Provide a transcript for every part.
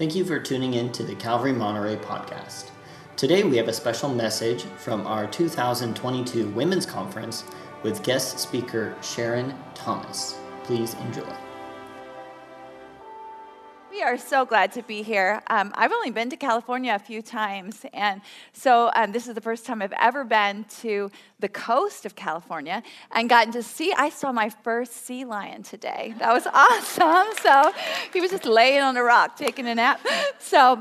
Thank you for tuning in to the Calvary Monterey podcast. Today we have a special message from our 2022 Women's Conference with guest speaker Sharon Thomas. Please enjoy. We are so glad to be here. I've only been to California a few times, and so this is the first time I've ever been to the coast of California and gotten to see. I saw my first sea lion today. That was awesome. So he was just laying on a rock, taking a nap.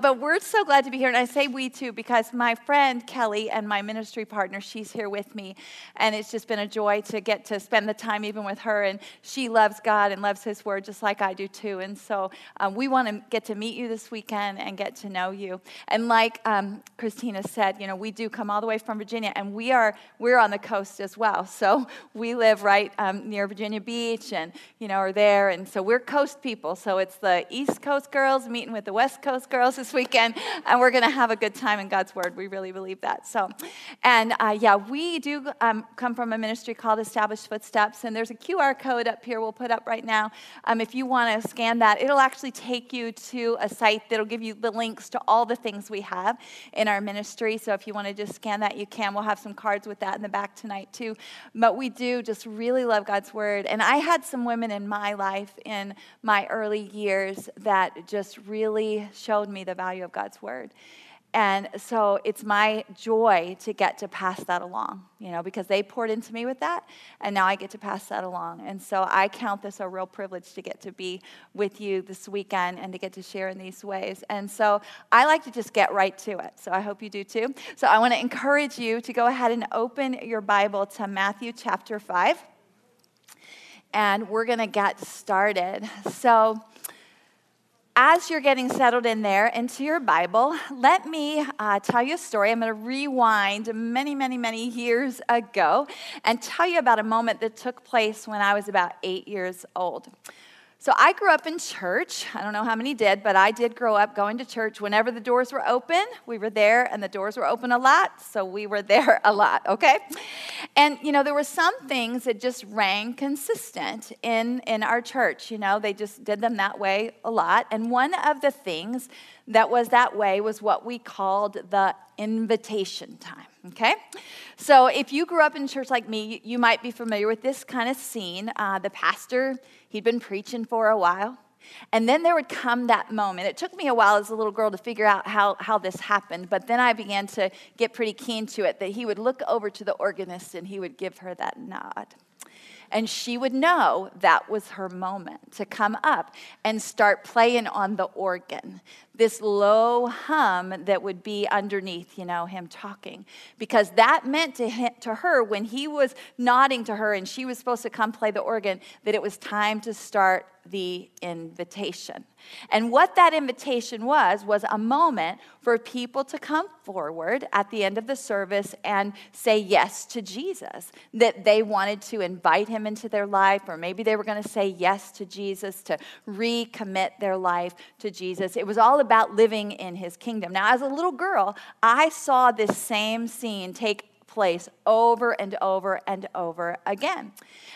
But we're so glad to be here, and I say we too because my friend Kelly and my ministry partner, she's here with me, and it's just been a joy to get to spend the time even with her. And she loves God and loves His Word just like I do too. And so we want to get to meet you this weekend and get to know you. And like Christina said, you know, we do come all the way from Virginia, and we're on the coast as well. So we live right near Virginia Beach, and you know, are there, and so we're coast people. So it's the East Coast girls meeting with the West Coast girls this weekend, and we're going to have a good time in God's Word. We really believe that. So, and we do come from a ministry called Established Footsteps, and there's a QR code up here we'll put up right now. If you want to scan that, it'll actually take you to a site that'll give you the links to all the things we have in our ministry. So if you want to just scan that, you can. We'll have some cards with that in the back tonight too. But we do just really love God's Word. And I had some women in my life in my early years that just really showed me the value of God's Word. And so it's my joy to get to pass that along, you know, because they poured into me with that, and now I get to pass that along. And so I count this a real privilege to get to be with you this weekend and to get to share in these ways. And so I like to just get right to it. So I hope you do too. So I want to encourage you to go ahead and open your Bible to Matthew chapter 5, and we're going to get started. So as you're getting settled in there into your Bible, let me tell you a story. I'm going to rewind many years ago and tell you about a moment that took place when I was about 8 years old. So I grew up in church. I don't know how many did, but I did grow up going to church. Whenever the doors were open, we were there, and the doors were open a lot, so we were there a lot, okay? And, you know, there were some things that just rang consistent in our church. You know, they just did them that way a lot. And one of the things that was that way was what we called the invitation time, okay? So if you grew up in church like me, you might be familiar with this kind of scene. The pastor, he'd been preaching for a while, and then there would come that moment. It took me a while as a little girl to figure out how this happened, but then I began to get pretty keen to it, that he would look over to the organist and he would give her that nod. And she would know that was her moment to come up and start playing on the organ, this low hum that would be underneath, you know, him talking. Because that meant to her, when he was nodding to her and she was supposed to come play the organ, that it was time to start the invitation. And what that invitation was a moment for people to come forward at the end of the service and say yes to Jesus, that they wanted to invite him into their life, or maybe they were going to say yes to Jesus, to recommit their life to Jesus. It was all about living in his kingdom. Now, as a little girl, I saw this same scene take place over and over and over again.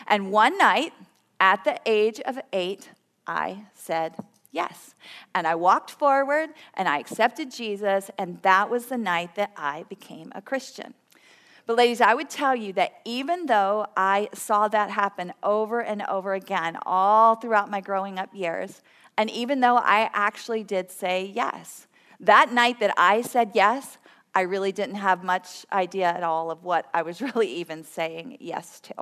And one night, at the age of 8, I said yes. And I walked forward, and I accepted Jesus, and that was the night that I became a Christian. But ladies, I would tell you that even though I saw that happen over and over again all throughout my growing up years, and even though I actually did say yes, that night that I said yes, I really didn't have much idea at all of what I was really even saying yes to.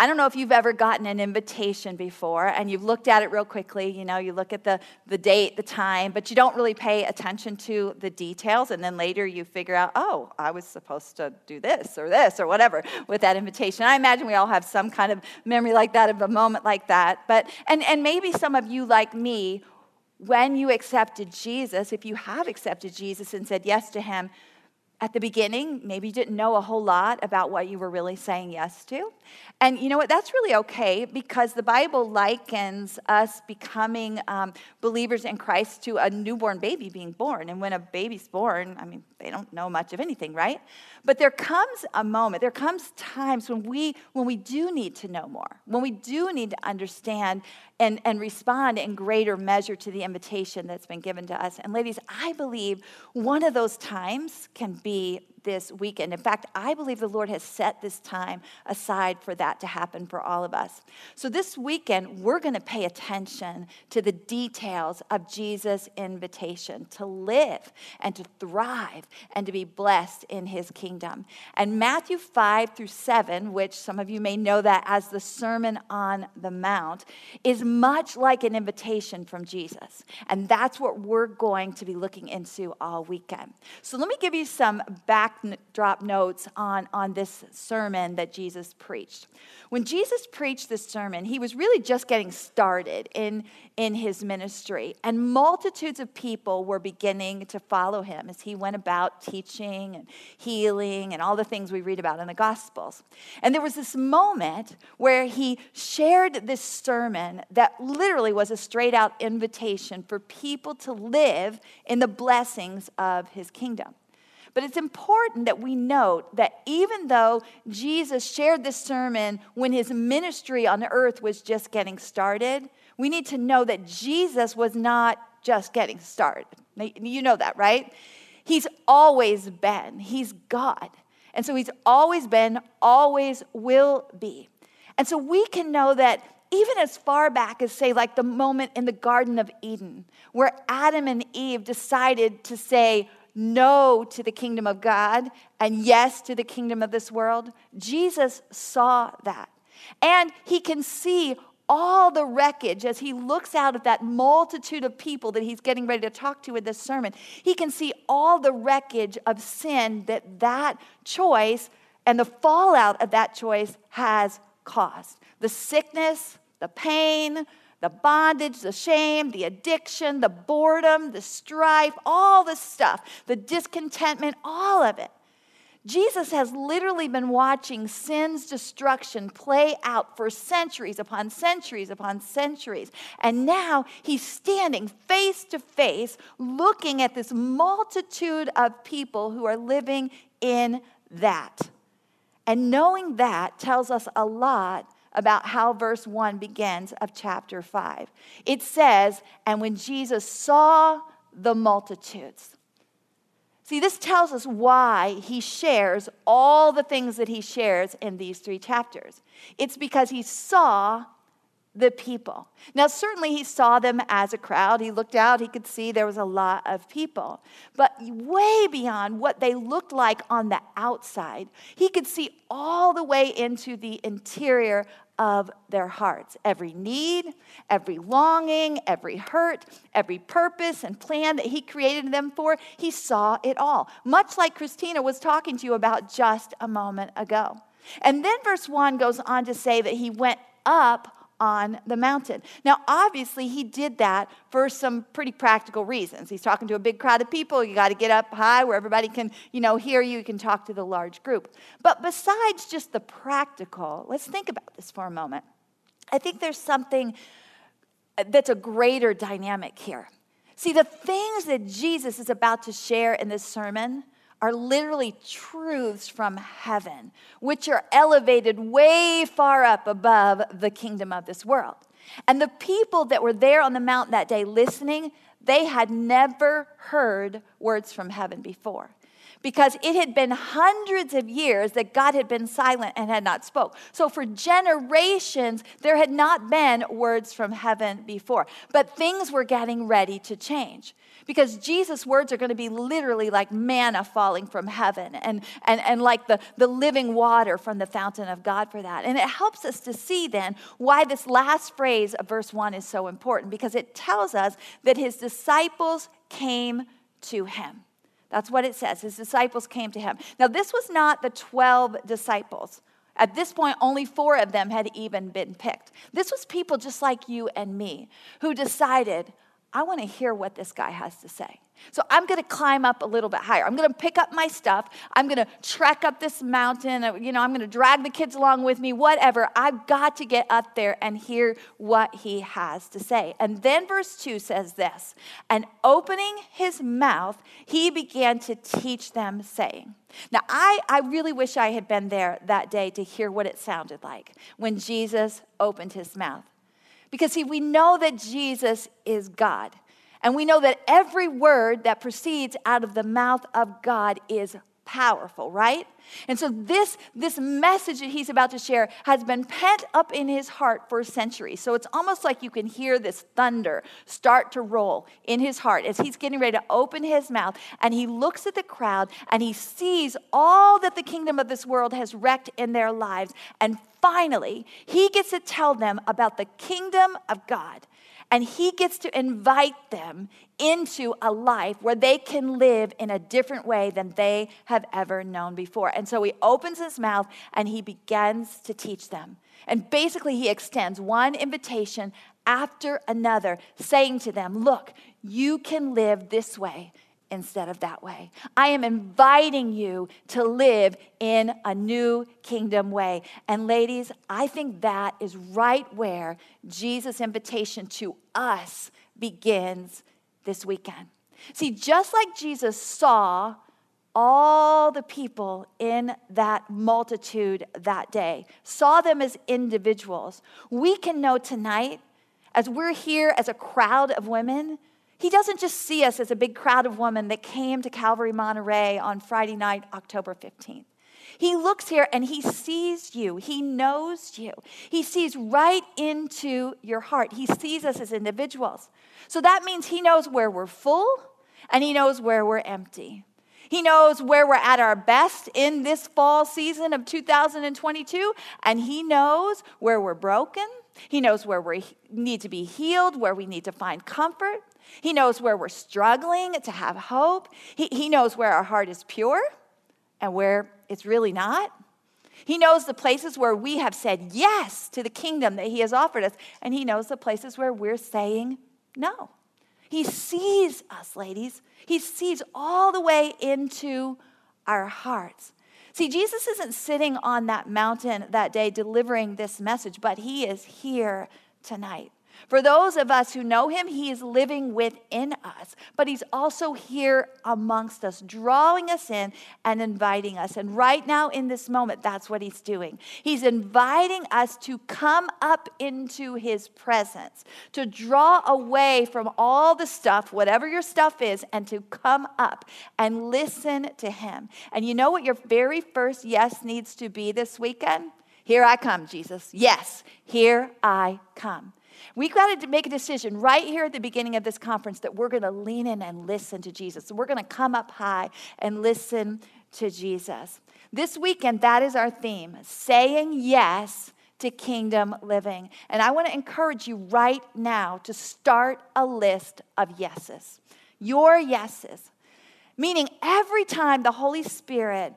I don't know if you've ever gotten an invitation before, and you've looked at it real quickly. You know, you look at the date, the time, but you don't really pay attention to the details, and then later you figure out, oh, I was supposed to do this or whatever with that invitation. I imagine we all have some kind of memory like that, of a moment like that. But and maybe some of you, like me, when you accepted Jesus, if you have accepted Jesus and said yes to him, At the beginning, maybe you didn't know a whole lot about what you were really saying yes to. And you know what? That's really okay, because the Bible likens us becoming believers in Christ to a newborn baby being born. And when a baby's born, I mean, they don't know much of anything, right? But there comes a moment, there comes times when we do need to know more, when we do need to understand and respond in greater measure to the invitation that's been given to us. And ladies, I believe one of those times can be this weekend. In fact, I believe the Lord has set this time aside for that to happen for all of us. So this weekend, we're going to pay attention to the details of Jesus' invitation to live and to thrive and to be blessed in his kingdom. And Matthew 5-7, which some of you may know that as the Sermon on the Mount, is much like an invitation from Jesus. And that's what we're going to be looking into all weekend. So let me give you some backdrop notes on this sermon that Jesus preached. When Jesus preached this sermon, he was really just getting started in his ministry, and multitudes of people were beginning to follow him as he went about teaching and healing and all the things we read about in the Gospels. And there was this moment where he shared this sermon that literally was a straight-out invitation for people to live in the blessings of his kingdom. But it's important that we note that even though Jesus shared this sermon when his ministry on earth was just getting started, we need to know that Jesus was not just getting started. You know that, right? He's always been. He's God. And so he's always been, always will be. And so we can know that even as far back as, say, like the moment in the Garden of Eden, where Adam and Eve decided to say no to the kingdom of God and yes to the kingdom of this world. Jesus saw that. And he can see all the wreckage as he looks out at that multitude of people that he's getting ready to talk to in this sermon. He can see all the wreckage of sin that choice and the fallout of that choice has caused. The sickness, the pain, the bondage, the shame, the addiction, the boredom, the strife, all this stuff, the discontentment, all of it. Jesus has literally been watching sin's destruction play out for centuries upon centuries upon centuries. And now he's standing face to face looking at this multitude of people who are living in that. And knowing that tells us a lot about how verse 1 begins of chapter 5. It says, and when Jesus saw the multitudes. See, this tells us why he shares all the things that he shares in these three chapters. It's because he saw the people. Now, certainly he saw them as a crowd. He looked out, he could see there was a lot of people. But way beyond what they looked like on the outside, he could see all the way into the interior of their hearts. Every need, every longing, every hurt, every purpose and plan that he created them for, he saw it all. Much like Christina was talking to you about just a moment ago. And then verse 1 goes on to say that he went up on the mountain. Now, obviously, he did that for some pretty practical reasons. He's talking to a big crowd of people. You got to get up high where everybody can, hear you. You can talk to the large group. But besides just the practical, let's think about this for a moment. I think there's something that's a greater dynamic here. See, the things that Jesus is about to share in this sermon are literally truths from heaven, which are elevated way far up above the kingdom of this world. And the people that were there on the mountain that day listening, they had never heard words from heaven before, because it had been hundreds of years that God had been silent and had not spoke. So for generations, there had not been words from heaven before. But things were getting ready to change, because Jesus' words are going to be literally like manna falling from heaven and like the living water from the fountain of God for that. And it helps us to see then why this last phrase of verse 1 is so important, because it tells us that his disciples came to him. That's what it says. His disciples came to him. Now, this was not the 12 disciples. At this point, only 4 of them had even been picked. This was people just like you and me who decided, I want to hear what this guy has to say. So I'm going to climb up a little bit higher. I'm going to pick up my stuff. I'm going to trek up this mountain. You know, I'm going to drag the kids along with me, whatever. I've got to get up there and hear what he has to say. And then verse 2 says this, and opening his mouth, he began to teach them, saying. Now, I really wish I had been there that day to hear what it sounded like when Jesus opened his mouth. Because, see, we know that Jesus is God. And we know that every word that proceeds out of the mouth of God is powerful, right? And so this message that he's about to share has been pent up in his heart for centuries. So it's almost like you can hear this thunder start to roll in his heart as he's getting ready to open his mouth. And he looks at the crowd and he sees all that the kingdom of this world has wrecked in their lives. And finally, he gets to tell them about the kingdom of God. And he gets to invite them into a life where they can live in a different way than they have ever known before. And so he opens his mouth and he begins to teach them. And basically he extends one invitation after another, saying to them, look, you can live this way instead of that way. I am inviting you to live in a new kingdom way. And ladies, I think that is right where Jesus' invitation to us begins this weekend. See, just like Jesus saw all the people in that multitude that day, saw them as individuals, we can know tonight, as we're here as a crowd of women, he doesn't just see us as a big crowd of women that came to Calvary Monterey on Friday night, October 15th. He looks here and he sees you. He knows you. He sees right into your heart. He sees us as individuals. So that means he knows where we're full and he knows where we're empty. He knows where we're at our best in this fall season of 2022, and he knows where we're broken. He knows where we need to be healed, where we need to find comfort. He knows where we're struggling to have hope. He knows where our heart is pure and where it's really not. He knows the places where we have said yes to the kingdom that he has offered us, and he knows the places where we're saying no. He sees us, ladies. He sees all the way into our hearts. See, Jesus isn't sitting on that mountain that day delivering this message, but he is here tonight. For those of us who know him, he is living within us, but he's also here amongst us, drawing us in and inviting us. And right now in this moment, that's what he's doing. He's inviting us to come up into his presence, to draw away from all the stuff, whatever your stuff is, and to come up and listen to him. And you know what your very first yes needs to be this weekend? Here I come, Jesus. Yes, here I come. We've got to make a decision right here at the beginning of this conference that we're going to lean in and listen to Jesus. We're going to come up high and listen to Jesus. This weekend, that is our theme, saying yes to kingdom living. And I want to encourage you right now to start a list of yeses, your yeses, meaning every time the Holy Spirit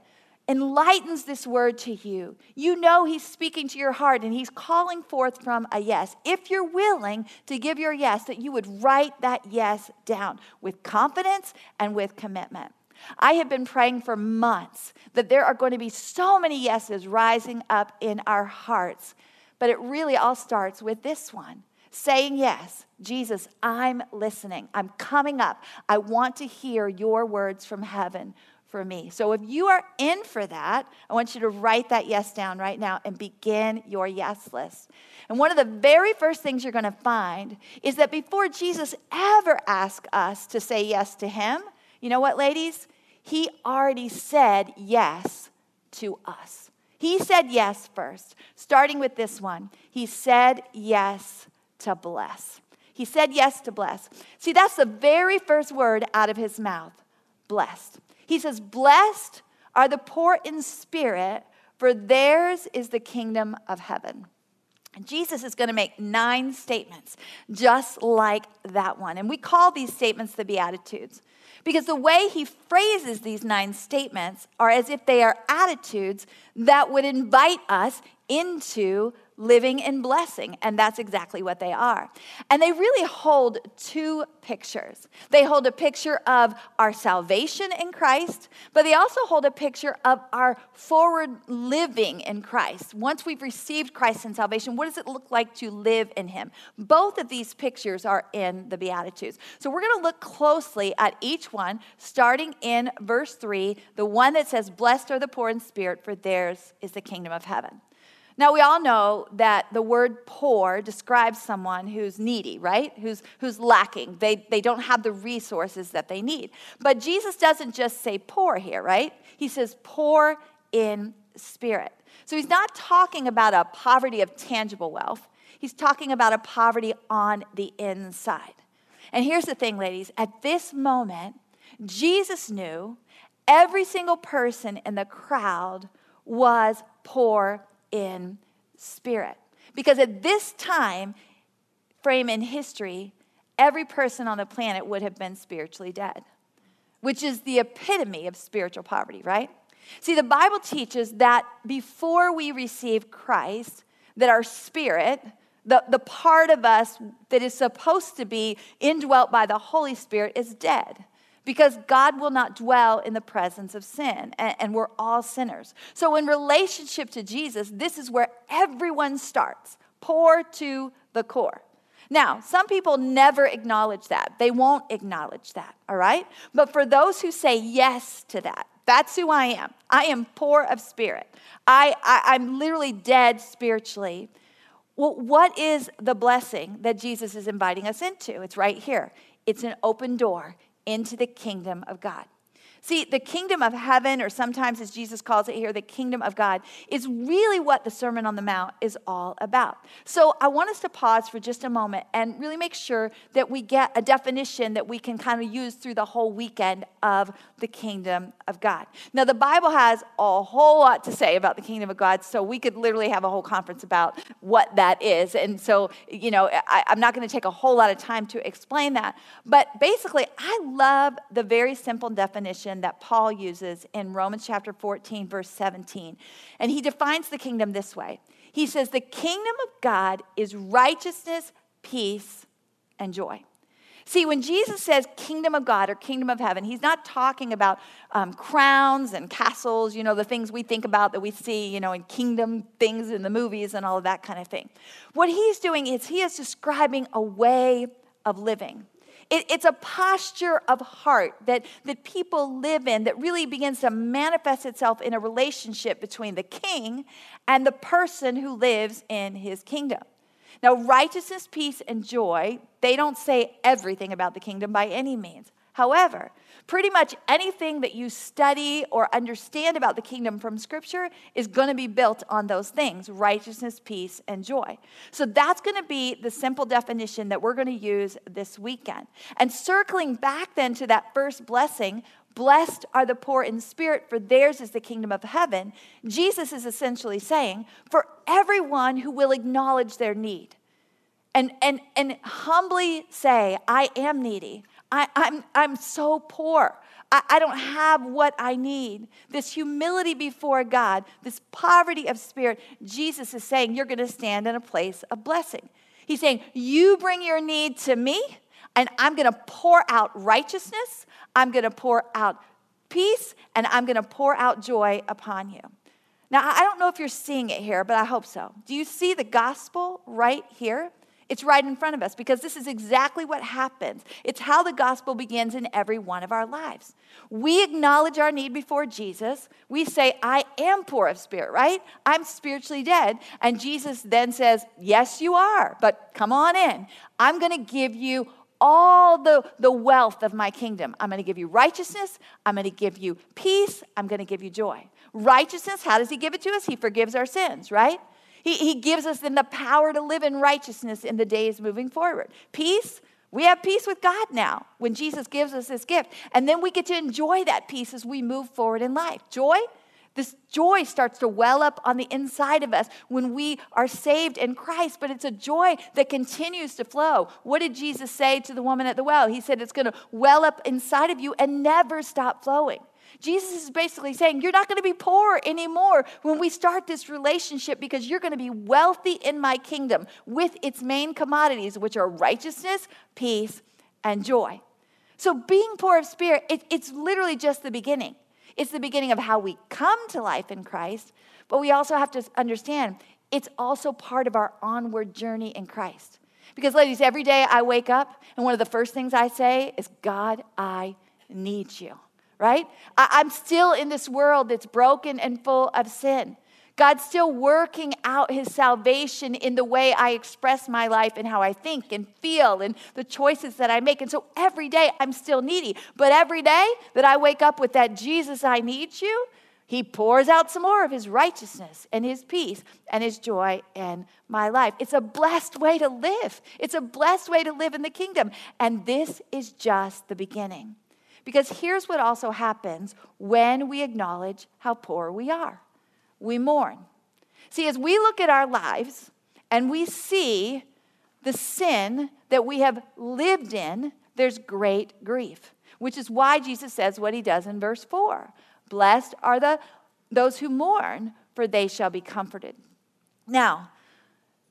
enlightens this word to you, you know he's speaking to your heart and he's calling forth from a yes. If you're willing to give your yes, that you would write that yes down with confidence and with commitment. I have been praying for months that there are going to be so many yeses rising up in our hearts, but it really all starts with this one. Saying yes, Jesus, I'm listening. I'm coming up. I want to hear your words from heaven for me. So if you are in for that, I want you to write that yes down right now and begin your yes list. And one of the very first things you're going to find is that before Jesus ever asks us to say yes to him, you know what, ladies? He already said yes to us. He said yes first, starting with this one. He said yes to bless. He said yes to bless. See, that's the very first word out of his mouth, blessed. He says, blessed are the poor in spirit, for theirs is the kingdom of heaven. And Jesus is going to make 9 statements just like that one. And we call these statements the Beatitudes because the way he phrases these 9 statements are as if they are attitudes that would invite us into living in blessing, and that's exactly what they are. And they really hold two pictures. They hold a picture of our salvation in Christ, but they also hold a picture of our forward living in Christ. Once we've received Christ in salvation, what does it look like to live in him? Both of these pictures are in the Beatitudes. So we're going to look closely at each one, starting in verse 3, the one that says, "Blessed are the poor in spirit, for theirs is the kingdom of heaven." Now, we all know that the word poor describes someone who's needy, right? Who's lacking. They don't have the resources that they need. But Jesus doesn't just say poor here, right? He says poor in spirit. So he's not talking about a poverty of tangible wealth. He's talking about a poverty on the inside. And here's the thing, ladies. At this moment, Jesus knew every single person in the crowd was poor in spirit. Because at this time frame in history, every person on the planet would have been spiritually dead, which is the epitome of spiritual poverty, right? See, the Bible teaches that before we receive Christ, that our spirit, the part of us that is supposed to be indwelt by the Holy Spirit, is dead. Because God will not dwell in the presence of sin, and we're all sinners. So in relationship to Jesus, this is where everyone starts, poor to the core. Now, some people never acknowledge that. They won't acknowledge that, all right? But for those who say yes to that, that's who I am. I am poor of spirit. I'm literally dead spiritually. Well, what is the blessing that Jesus is inviting us into? It's right here. It's an open door into the kingdom of God. See, the kingdom of heaven, or sometimes as Jesus calls it here, the kingdom of God, is really what the Sermon on the Mount is all about. So I want us to pause for just a moment and really make sure that we get a definition that we can kind of use through the whole weekend of the kingdom of God. Now, the Bible has a whole lot to say about the kingdom of God, so we could literally have a whole conference about what that is. And so, you know, I'm not going to take a whole lot of time to explain that. But basically, I love the very simple definition that Paul uses in Romans chapter 14, verse 17. And he defines the kingdom this way. He says, the kingdom of God is righteousness, peace, and joy. See, when Jesus says kingdom of God or kingdom of heaven, he's not talking about crowns and castles, you know, the things we think about that we see, you know, in kingdom things in the movies and all of that kind of thing. What he's doing is he is describing a way of living. It's a posture of heart that people live in that really begins to manifest itself in a relationship between the king and the person who lives in his kingdom. Now, righteousness, peace, and joy, they don't say everything about the kingdom by any means. However, pretty much anything that you study or understand about the kingdom from Scripture is going to be built on those things, righteousness, peace, and joy. So that's going to be the simple definition that we're going to use this weekend. And circling back then to that first blessing, blessed are the poor in spirit, for theirs is the kingdom of heaven, Jesus is essentially saying, for everyone who will acknowledge their need and humbly say, I am needy. I'm so poor. I don't have what I need. This humility before God, this poverty of spirit, Jesus is saying you're going to stand in a place of blessing. He's saying you bring your need to me, and I'm going to pour out righteousness, I'm going to pour out peace, and I'm going to pour out joy upon you. Now, I don't know if you're seeing it here, but I hope so. Do you see the gospel right here? It's right in front of us because this is exactly what happens. It's how the gospel begins in every one of our lives. We acknowledge our need before Jesus. We say, I am poor of spirit, right? I'm spiritually dead. And Jesus then says, yes, you are, but come on in. I'm going to give you all the wealth of my kingdom. I'm going to give you righteousness. I'm going to give you peace. I'm going to give you joy. Righteousness, how does he give it to us? He forgives our sins, right? He gives us then the power to live in righteousness in the days moving forward. Peace, we have peace with God now when Jesus gives us this gift. And then we get to enjoy that peace as we move forward in life. Joy, this joy starts to well up on the inside of us when we are saved in Christ, but it's a joy that continues to flow. What did Jesus say to the woman at the well? He said it's going to well up inside of you and never stop flowing. Jesus is basically saying, you're not going to be poor anymore when we start this relationship, because you're going to be wealthy in my kingdom with its main commodities, which are righteousness, peace, and joy. So being poor of spirit, it's literally just the beginning. It's the beginning of how we come to life in Christ, but we also have to understand it's also part of our onward journey in Christ. Because, ladies, every day I wake up, and one of the first things I say is, God, I need you, right? I'm still in this world that's broken and full of sin. God's still working out his salvation in the way I express my life and how I think and feel and the choices that I make. And so every day I'm still needy. But every day that I wake up with that, Jesus, I need you, he pours out some more of his righteousness and his peace and his joy in my life. It's a blessed way to live. It's a blessed way to live in the kingdom. And this is just the beginning. Because here's what also happens when we acknowledge how poor we are. We mourn. See, as we look at our lives and we see the sin that we have lived in, there's great grief, which is why Jesus says what he does in verse 4. Blessed are those who mourn, for they shall be comforted. Now,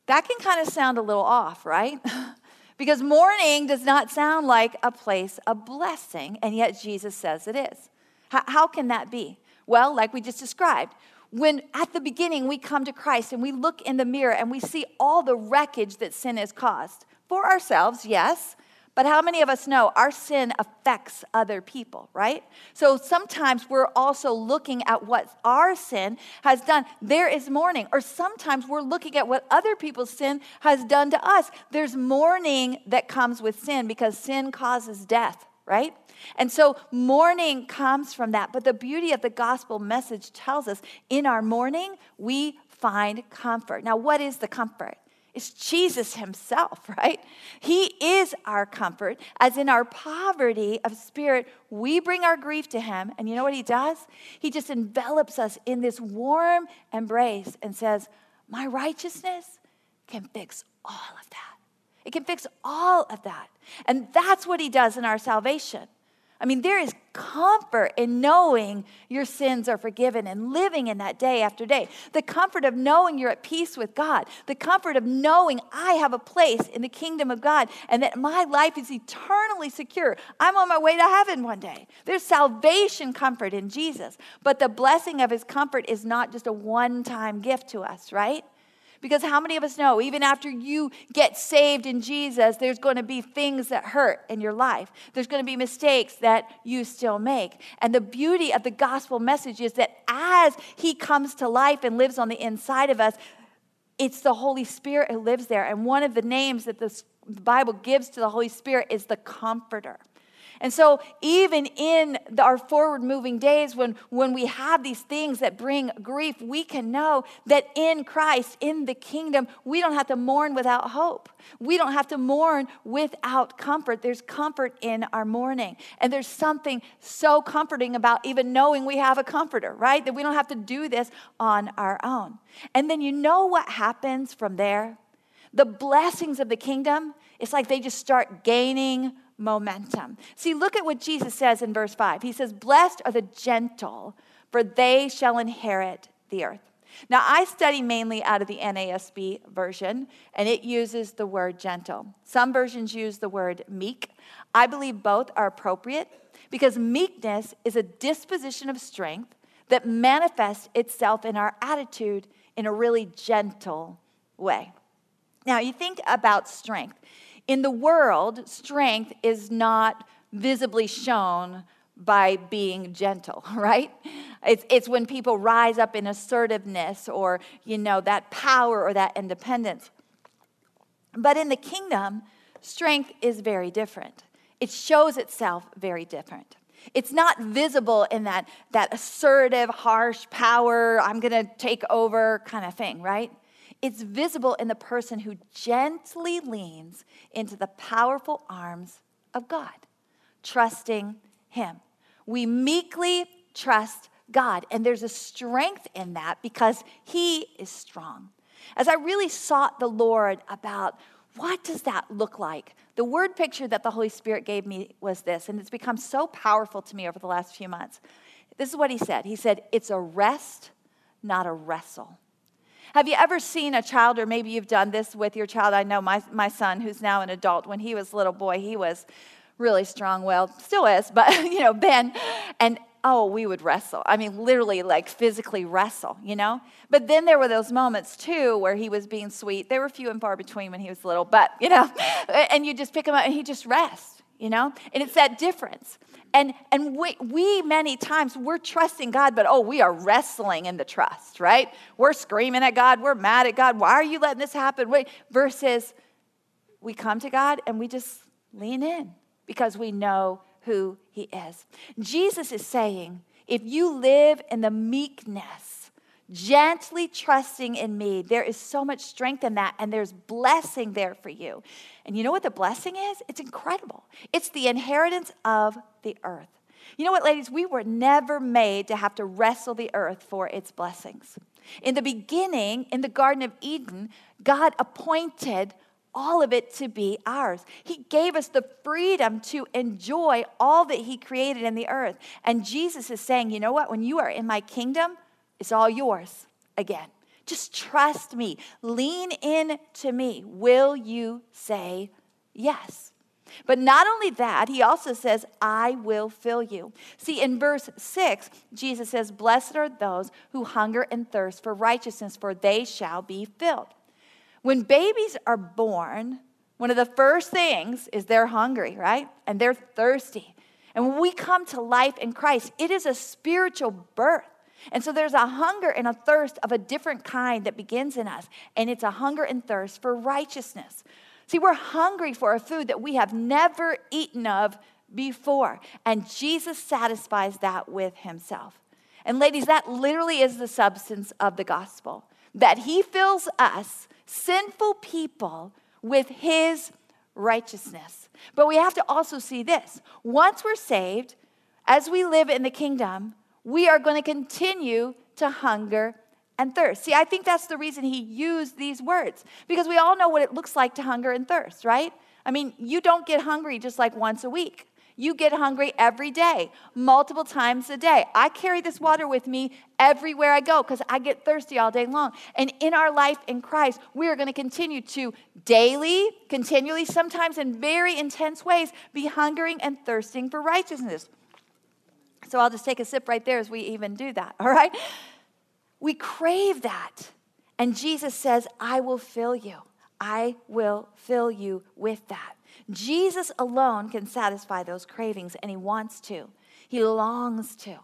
that can kind of sound a little off, right? Because mourning does not sound like a place of blessing, and yet Jesus says it is. How can that be? Well, like we just described, when at the beginning we come to Christ and we look in the mirror and we see all the wreckage that sin has caused for ourselves, yes, but how many of us know our sin affects other people, right? So sometimes we're also looking at what our sin has done. There is mourning. Or sometimes we're looking at what other people's sin has done to us. There's mourning that comes with sin, because sin causes death, right? And so mourning comes from that. But the beauty of the gospel message tells us in our mourning, we find comfort. Now, what is the comfort? It's Jesus himself, right? He is our comfort. As in our poverty of spirit, we bring our grief to him. And you know what he does? He just envelops us in this warm embrace and says, my righteousness can fix all of that. It can fix all of that. And that's what he does in our salvation. I mean, there is comfort in knowing your sins are forgiven and living in that day after day. The comfort of knowing you're at peace with God. The comfort of knowing I have a place in the kingdom of God and that my life is eternally secure. I'm on my way to heaven one day. There's salvation comfort in Jesus. But the blessing of his comfort is not just a one-time gift to us, right? Because how many of us know, even after you get saved in Jesus, there's going to be things that hurt in your life. There's going to be mistakes that you still make. And the beauty of the gospel message is that as he comes to life and lives on the inside of us, it's the Holy Spirit who lives there. And one of the names that the Bible gives to the Holy Spirit is the Comforter. And so even in our forward-moving days, when we have these things that bring grief, we can know that in Christ, in the kingdom, we don't have to mourn without hope. We don't have to mourn without comfort. There's comfort in our mourning. And there's something so comforting about even knowing we have a comforter, right? That we don't have to do this on our own. And then you know what happens from there? The blessings of the kingdom, it's like they just start gaining momentum. See, look at what Jesus says in verse 5. He says, blessed are the gentle, for they shall inherit the earth. Now, I study mainly out of the NASB version, and it uses the word gentle. Some versions use the word meek. I believe both are appropriate because meekness is a disposition of strength that manifests itself in our attitude in a really gentle way. Now, you think about strength. In the world, strength is not visibly shown by being gentle, right? It's when people rise up in assertiveness or, you know, that power or that independence. But in the kingdom, strength is very different. It shows itself very different. It's not visible in that assertive, harsh power, I'm going to take over kind of thing, right? It's visible in the person who gently leans into the powerful arms of God, trusting him. We meekly trust God, and there's a strength in that because he is strong. As I really sought the Lord about what does that look like, the word picture that the Holy Spirit gave me was this, and it's become so powerful to me over the last few months. This is what he said. He said, it's a rest, not a wrestle. Have you ever seen a child, or maybe you've done this with your child? I know my son, who's now an adult, when he was a little boy, he was really strong, well, still is, but, Ben, and we would wrestle. I mean, literally, like, physically wrestle, But then there were those moments, too, where he was being sweet. They were few and far between when he was little, but, and you just pick him up, and he just rests, And it's that difference. And we many times, we're trusting God, but, we are wrestling in the trust, right? We're screaming at God. We're mad at God. Why are you letting this happen? Versus we come to God, and we just lean in because we know who he is. Jesus is saying, if you live in the meekness, gently trusting in me, there is so much strength in that, and there's blessing there for you. And you know what the blessing is? It's incredible. It's the inheritance of the earth. You know what, ladies? We were never made to have to wrestle the earth for its blessings. In the beginning, in the Garden of Eden, God appointed all of it to be ours. He gave us the freedom to enjoy all that he created in the earth. And Jesus is saying, you know what? When you are in my kingdom, it's all yours again. Just trust me. Lean in to me. Will you say yes? But not only that, he also says, I will fill you. See, in verse 6, Jesus says, blessed are those who hunger and thirst for righteousness, for they shall be filled. When babies are born, one of the first things is they're hungry, right? And they're thirsty. And when we come to life in Christ, it is a spiritual birth. And so there's a hunger and a thirst of a different kind that begins in us. And it's a hunger and thirst for righteousness. See, we're hungry for a food that we have never eaten of before. And Jesus satisfies that with himself. And ladies, that literally is the substance of the gospel. That he fills us, sinful people, with his righteousness. But we have to also see this. Once we're saved, as we live in the kingdom, we are going to continue to hunger and thirst. See, I think that's the reason he used these words, because we all know what it looks like to hunger and thirst, right? I mean, you don't get hungry just like once a week. You get hungry every day, multiple times a day. I carry this water with me everywhere I go because I get thirsty all day long. And in our life in Christ, we are going to continue to daily, continually, sometimes in very intense ways, be hungering and thirsting for righteousness. So I'll just take a sip right there as we even do that, all right? We crave that. And Jesus says, I will fill you. I will fill you with that. Jesus alone can satisfy those cravings, and he wants to. He longs to.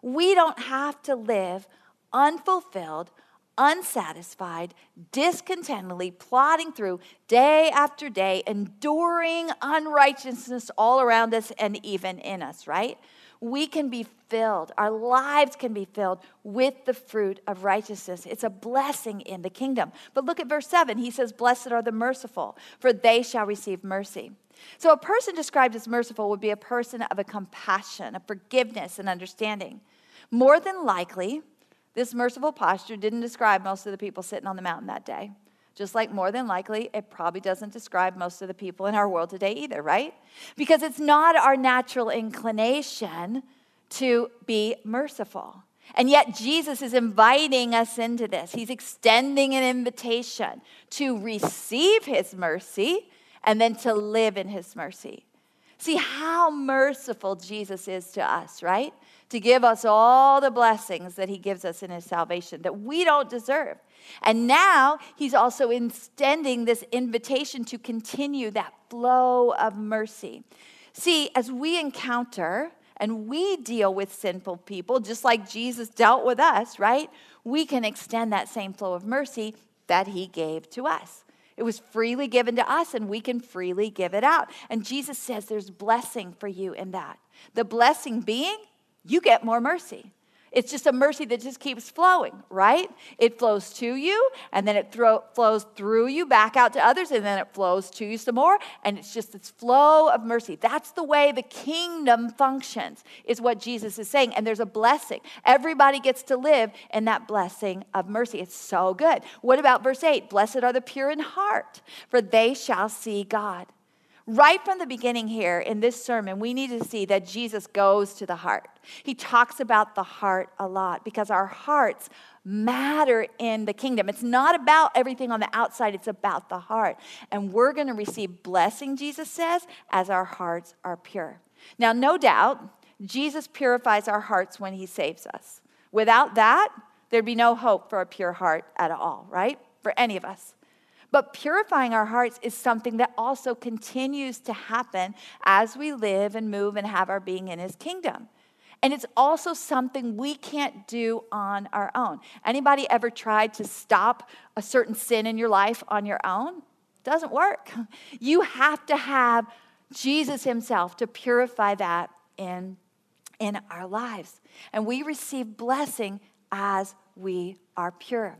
We don't have to live unfulfilled, unsatisfied, discontentedly, plodding through day after day, enduring unrighteousness all around us and even in us, right? We can be filled. Our lives can be filled with the fruit of righteousness. It's a blessing in the kingdom. But look at verse 7. He says, blessed are the merciful, for they shall receive mercy. So a person described as merciful would be a person of a compassion, a forgiveness, and understanding. More than likely, this merciful posture didn't describe most of the people sitting on the mountain that day. Just like more than likely, it probably doesn't describe most of the people in our world today either, right? Because it's not our natural inclination to be merciful. And yet Jesus is inviting us into this. He's extending an invitation to receive his mercy and then to live in his mercy. See how merciful Jesus is to us, right? To give us all the blessings that he gives us in his salvation that we don't deserve. And now he's also extending this invitation to continue that flow of mercy. See, as we encounter and we deal with sinful people, just like Jesus dealt with us, right? We can extend that same flow of mercy that he gave to us. It was freely given to us, and we can freely give it out. And Jesus says there's blessing for you in that. The blessing being, you get more mercy. It's just a mercy that just keeps flowing, right? It flows to you, and then it flows through you back out to others, and then it flows to you some more, and it's just this flow of mercy. That's the way the kingdom functions, is what Jesus is saying, and there's a blessing. Everybody gets to live in that blessing of mercy. It's so good. What about verse 8? Blessed are the pure in heart, for they shall see God. Right from the beginning here in this sermon, we need to see that Jesus goes to the heart. He talks about the heart a lot because our hearts matter in the kingdom. It's not about everything on the outside. It's about the heart. And we're going to receive blessing, Jesus says, as our hearts are pure. Now, no doubt, Jesus purifies our hearts when he saves us. Without that, there'd be no hope for a pure heart at all, right? For any of us. But purifying our hearts is something that also continues to happen as we live and move and have our being in his kingdom. And it's also something we can't do on our own. Anybody ever tried to stop a certain sin in your life on your own? Doesn't work. You have to have Jesus himself to purify that in our lives. And we receive blessing as we are pure.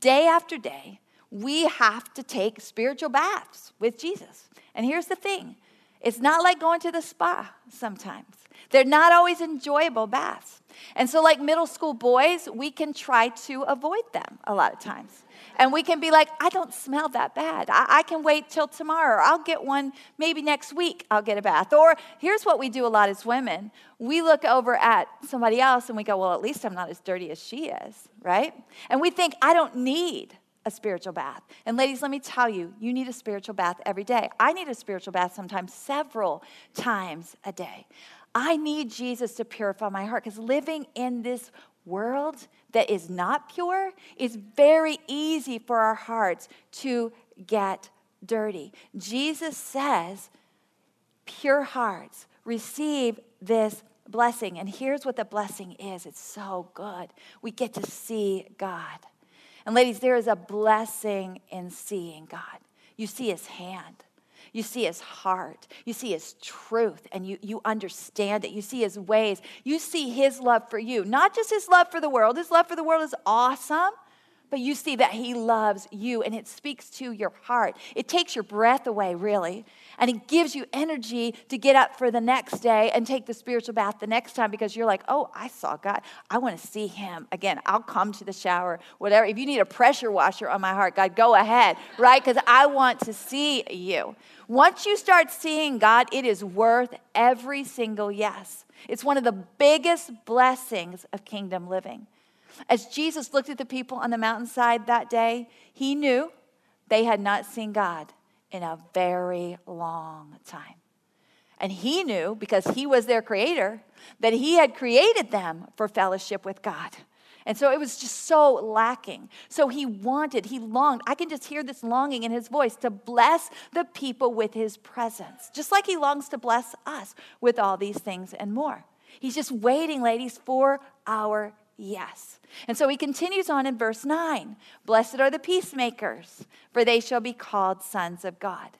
Day after day, we have to take spiritual baths with Jesus. And here's the thing. It's not like going to the spa sometimes. They're not always enjoyable baths. And so like middle school boys, we can try to avoid them a lot of times. And we can be like, I don't smell that bad. I can wait till tomorrow. Or I'll get one maybe next week. I'll get a bath. Or here's what we do a lot as women. We look over at somebody else and we go, well, at least I'm not as dirty as she is, right? And we think, I don't need a spiritual bath. And ladies, let me tell you, you need a spiritual bath every day. I need a spiritual bath sometimes several times a day. I need Jesus to purify my heart because living in this world that is not pure is very easy for our hearts to get dirty. Jesus says, pure hearts, receive this blessing. And here's what the blessing is. It's so good. We get to see God. And ladies, there is a blessing in seeing God. You see his hand. You see his heart. You see his truth, and you understand it. You see his ways. You see his love for you, not just his love for the world. His love for the world is awesome, but you see that he loves you, and it speaks to your heart. It takes your breath away, really, and it gives you energy to get up for the next day and take the spiritual bath the next time because you're like, oh, I saw God. I want to see him again. I'll come to the shower, whatever. If you need a pressure washer on my heart, God, go ahead, right? Because I want to see you. Once you start seeing God, it is worth every single yes. It's one of the biggest blessings of kingdom living. As Jesus looked at the people on the mountainside that day, he knew they had not seen God in a very long time. And he knew, because he was their creator, that he had created them for fellowship with God. And so it was just so lacking. So he longed. I can just hear this longing in his voice to bless the people with his presence, just like he longs to bless us with all these things and more. He's just waiting, ladies, for our yes. And so he continues on in verse 9. Blessed are the peacemakers, for they shall be called sons of God.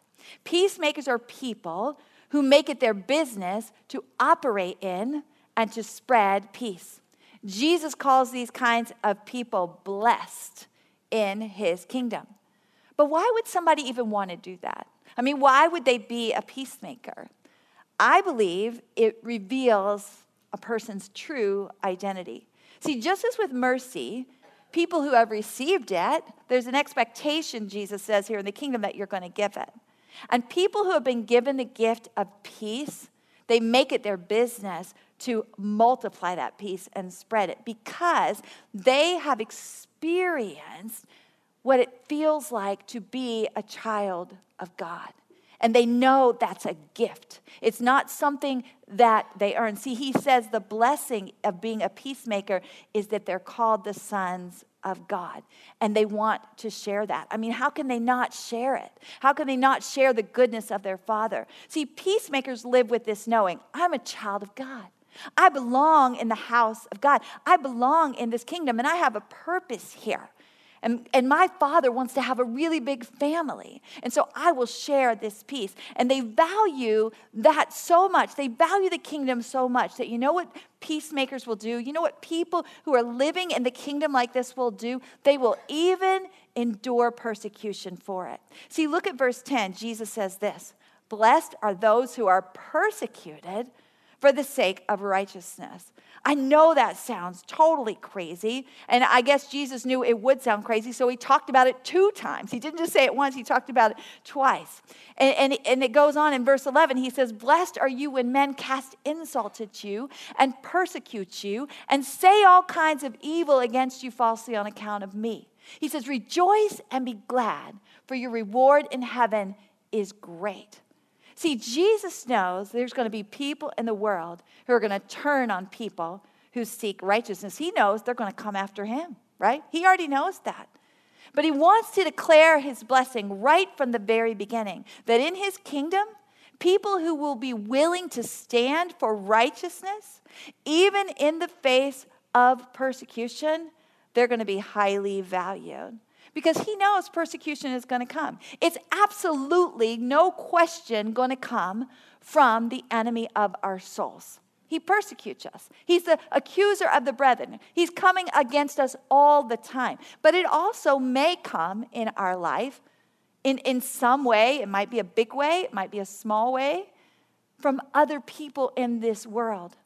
Peacemakers are people who make it their business to operate in and to spread peace. Jesus calls these kinds of people blessed in his kingdom. But why would somebody even want to do that? I mean, why would they be a peacemaker? I believe it reveals a person's true identity. See, just as with mercy, people who have received it, there's an expectation, Jesus says here in the kingdom, that you're going to give it. And people who have been given the gift of peace, they make it their business to multiply that peace and spread it because they have experienced what it feels like to be a child of God. And they know that's a gift. It's not something that they earn. See, he says the blessing of being a peacemaker is that they're called the sons of God. And they want to share that. I mean, how can they not share it? How can they not share the goodness of their Father? See, peacemakers live with this knowing, I'm a child of God. I belong in the house of God. I belong in this kingdom, and I have a purpose here. And my Father wants to have a really big family. And so I will share this peace. And they value that so much. They value the kingdom so much that you know what peacemakers will do? You know what people who are living in the kingdom like this will do? They will even endure persecution for it. See, look at verse 10. Jesus says this, "Blessed are those who are persecuted for the sake of righteousness. I know that sounds totally crazy, and I guess Jesus knew it would sound crazy, so he talked about it two times. He didn't just say it once, he talked about it twice. And it goes on in verse 11, he says, "Blessed are you when men cast insult at you and persecute you and say all kinds of evil against you falsely on account of me." He says, "Rejoice and be glad, for your reward in heaven is great." See, Jesus knows there's going to be people in the world who are going to turn on people who seek righteousness. He knows they're going to come after him, right? He already knows that. But he wants to declare his blessing right from the very beginning, that in his kingdom, people who will be willing to stand for righteousness, even in the face of persecution, they're going to be highly valued. Because he knows persecution is going to come. It's absolutely, no question, going to come from the enemy of our souls. He persecutes us. He's the accuser of the brethren. He's coming against us all the time. But it also may come in our life in some way. It might be a big way. It might be a small way from other people in this world.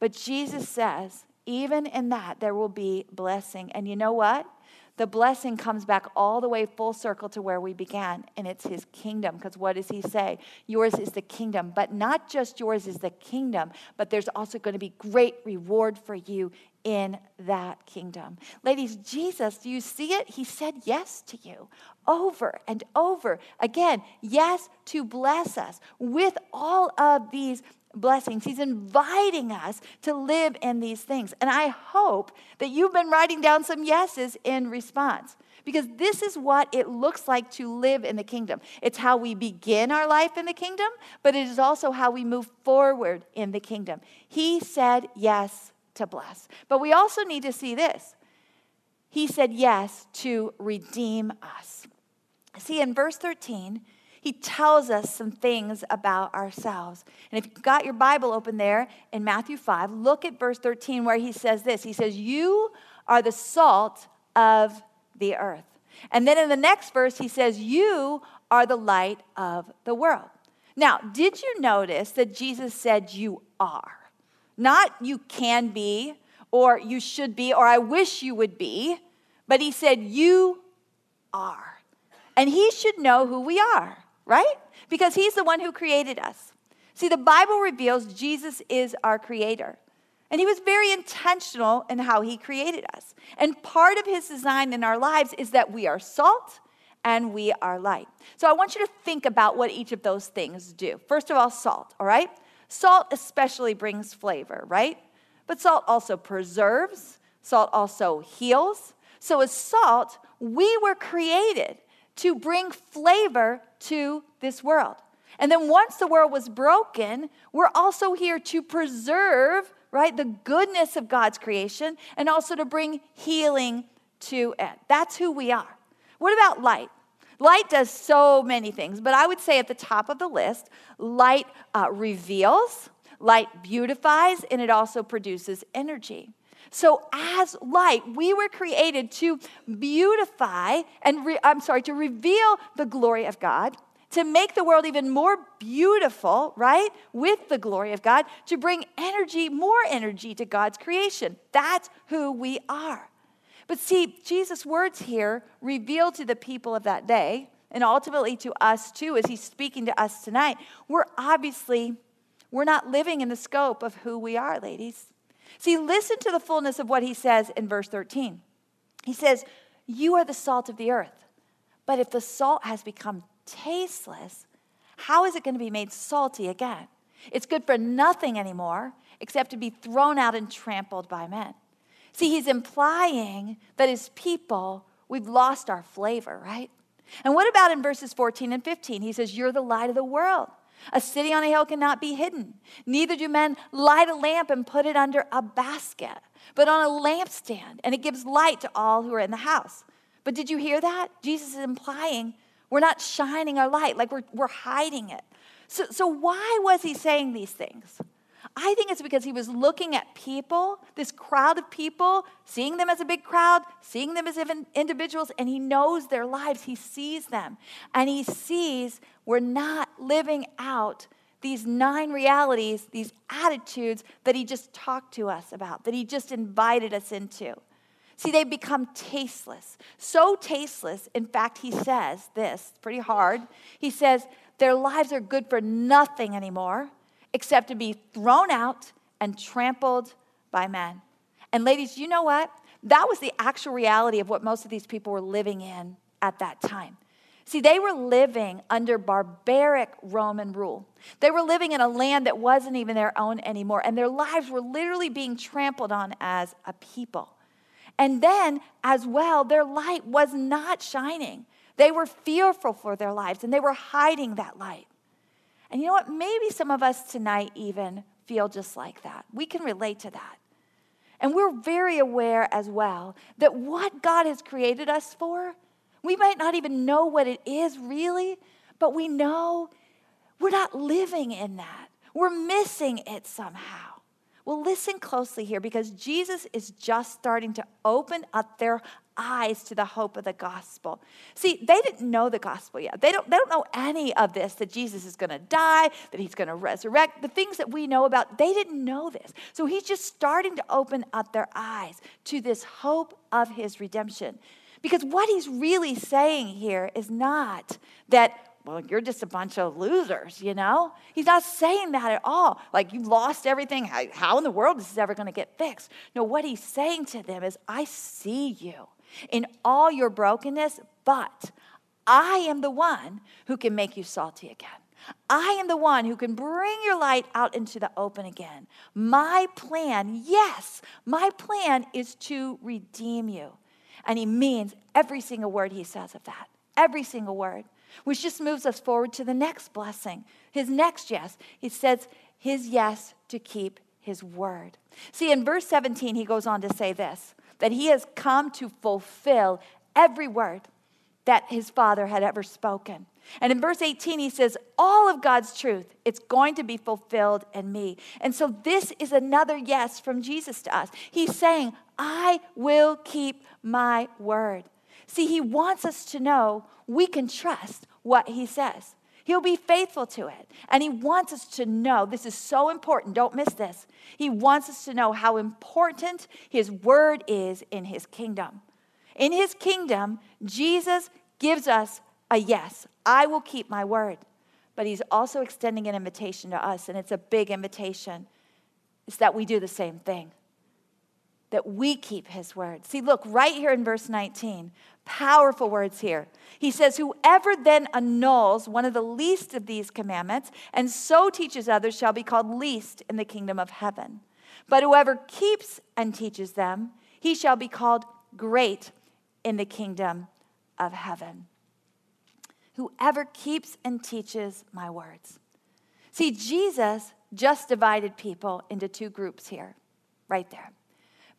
But Jesus says, even in that, there will be blessing. And you know what? The blessing comes back all the way full circle to where we began, and it's his kingdom, because what does he say? Yours is the kingdom, but not just yours is the kingdom, but there's also going to be great reward for you in that kingdom. Ladies, Jesus, do you see it? He said yes to you over and over again, yes to bless us with all of these blessings. He's inviting us to live in these things. And I hope that you've been writing down some yeses in response, because this is what it looks like to live in the kingdom. It's how we begin our life in the kingdom, but it is also how we move forward in the kingdom. He said yes to bless. But we also need to see this. He said yes to redeem us. See, in verse 13, he tells us some things about ourselves. And if you've got your Bible open there in Matthew 5, look at verse 13 where he says this. He says, "You are the salt of the earth." And then in the next verse, he says, "You are the light of the world." Now, did you notice that Jesus said you are? Not you can be, or you should be, or I wish you would be, but he said you are. And he should know who we are, right? Because he's the one who created us. See, the Bible reveals Jesus is our creator. And he was very intentional in how he created us. And part of his design in our lives is that we are salt and we are light. So I want you to think about what each of those things do. First of all, salt, all right? Salt especially brings flavor, right? But salt also preserves. Salt also heals. So as salt, we were created to bring flavor to this world. And then once the world was broken, we're also here to preserve, right, the goodness of God's creation and also to bring healing to it. That's who we are. What about light? Light does so many things, but I would say at the top of the list, light reveals, light beautifies, and it also produces energy. So as light, we were created to beautify and to reveal the glory of God, to make the world even more beautiful, right, with the glory of God, to bring energy, more energy to God's creation. That's who we are. But see, Jesus' words here reveal to the people of that day, and ultimately to us too, as he's speaking to us tonight, we're not living in the scope of who we are, ladies. See, listen to the fullness of what he says in verse 13. He says, "You are the salt of the earth. But if the salt has become tasteless, how is it going to be made salty again? It's good for nothing anymore except to be thrown out and trampled by men." See, he's implying that as people, we've lost our flavor, right? And what about in verses 14 and 15? He says, "You're the light of the world. A city on a hill cannot be hidden. Neither do men light a lamp and put it under a basket, but on a lampstand, and it gives light to all who are in the house." But did you hear that? Jesus is implying we're not shining our light, like we're hiding it. So why was he saying these things? I think it's because he was looking at people, this crowd of people, seeing them as a big crowd, seeing them as individuals, and he knows their lives. He sees them, and he sees we're not living out these nine realities, these attitudes that he just talked to us about, that he just invited us into. See, they become tasteless. So tasteless, in fact, he says this, it's pretty hard. He says, their lives are good for nothing anymore except to be thrown out and trampled by men. And ladies, you know what? That was the actual reality of what most of these people were living in at that time. See, they were living under barbaric Roman rule. They were living in a land that wasn't even their own anymore, and their lives were literally being trampled on as a people. And then, as well, their light was not shining. They were fearful for their lives, and they were hiding that light. And you know what? Maybe some of us tonight even feel just like that. We can relate to that. And we're very aware as well that what God has created us for, we might not even know what it is really, but we know we're not living in that. We're missing it somehow. Well, listen closely here, because Jesus is just starting to open up their eyes to the hope of the gospel. See, they didn't know the gospel yet. They don't know any of this, that Jesus is going to die, that he's going to resurrect, the things that we know about. They didn't know this. So he's just starting to open up their eyes to this hope of his redemption. Because what he's really saying here is not that, well, you're just a bunch of losers, you know? He's not saying that at all. Like, you lost everything. How in the world is this ever going to get fixed? No, what he's saying to them is, I see you in all your brokenness, but I am the one who can make you salty again. I am the one who can bring your light out into the open again. My plan, yes, my plan is to redeem you. And he means every single word he says of that, every single word. Which just moves us forward to the next blessing, his next yes. He says his yes to keep his word. See, in verse 17, he goes on to say this, that he has come to fulfill every word that his Father had ever spoken. And in verse 18, he says, all of God's truth, it's going to be fulfilled in me. And so this is another yes from Jesus to us. He's saying, I will keep my word. See, he wants us to know we can trust what he says. He'll be faithful to it. And he wants us to know, this is so important, don't miss this. He wants us to know how important his word is in his kingdom. In his kingdom, Jesus gives us a yes. I will keep my word. But he's also extending an invitation to us, and it's a big invitation. It's that we do the same thing. That we keep his word. See, look, right here in verse 19, powerful words here. He says, whoever then annuls one of the least of these commandments and so teaches others shall be called least in the kingdom of heaven. But whoever keeps and teaches them, he shall be called great in the kingdom of heaven. Whoever keeps and teaches my words. See, Jesus just divided people into two groups here, right there.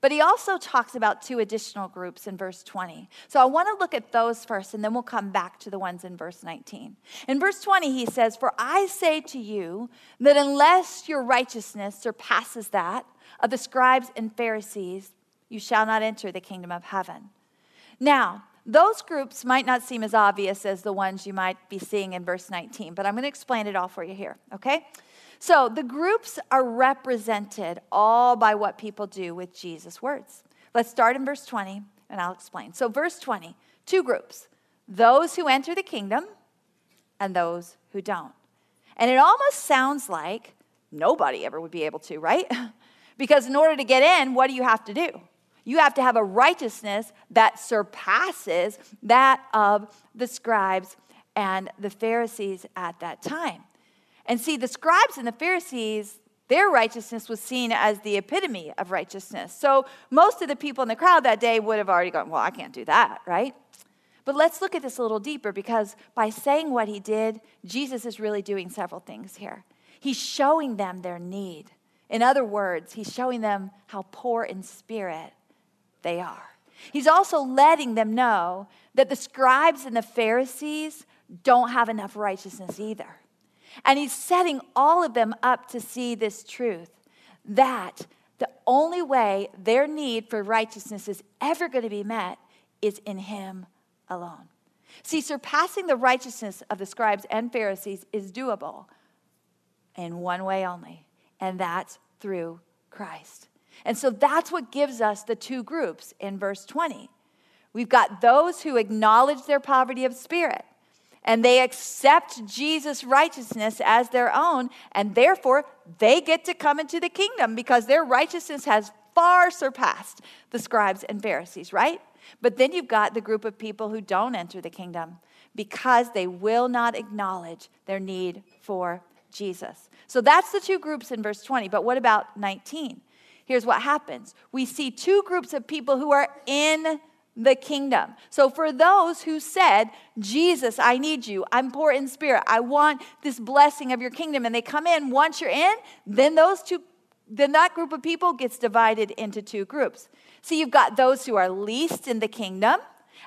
But he also talks about two additional groups in verse 20. So I want to look at those first, and then we'll come back to the ones in verse 19. In verse 20, he says, for I say to you that unless your righteousness surpasses that of the scribes and Pharisees, you shall not enter the kingdom of heaven. Now, those groups might not seem as obvious as the ones you might be seeing in verse 19, but I'm going to explain it all for you here, okay? So the groups are represented all by what people do with Jesus' words. Let's start in verse 20, and I'll explain. So verse 20, two groups, those who enter the kingdom and those who don't. And it almost sounds like nobody ever would be able to, right? Because in order to get in, what do you have to do? You have to have a righteousness that surpasses that of the scribes and the Pharisees at that time. And see, the scribes and the Pharisees, their righteousness was seen as the epitome of righteousness. So most of the people in the crowd that day would have already gone, well, I can't do that, right? But let's look at this a little deeper, because by saying what he did, Jesus is really doing several things here. He's showing them their need. In other words, he's showing them how poor in spirit they are. He's also letting them know that the scribes and the Pharisees don't have enough righteousness either. And he's setting all of them up to see this truth, that the only way their need for righteousness is ever going to be met is in him alone. See, surpassing the righteousness of the scribes and Pharisees is doable, in one way only, and that's through Christ. And so that's what gives us the two groups in verse 20. We've got those who acknowledge their poverty of spirit, and they accept Jesus' righteousness as their own, and therefore they get to come into the kingdom because their righteousness has far surpassed the scribes and Pharisees, right? But then you've got the group of people who don't enter the kingdom because they will not acknowledge their need for Jesus. So that's the two groups in verse 20, but what about 19? Here's what happens. We see two groups of people who are in the kingdom. So for those who said, Jesus, I need you. I'm poor in spirit. I want this blessing of your kingdom. And they come in. Once you're in, then that group of people gets divided into two groups. So you've got those who are least in the kingdom,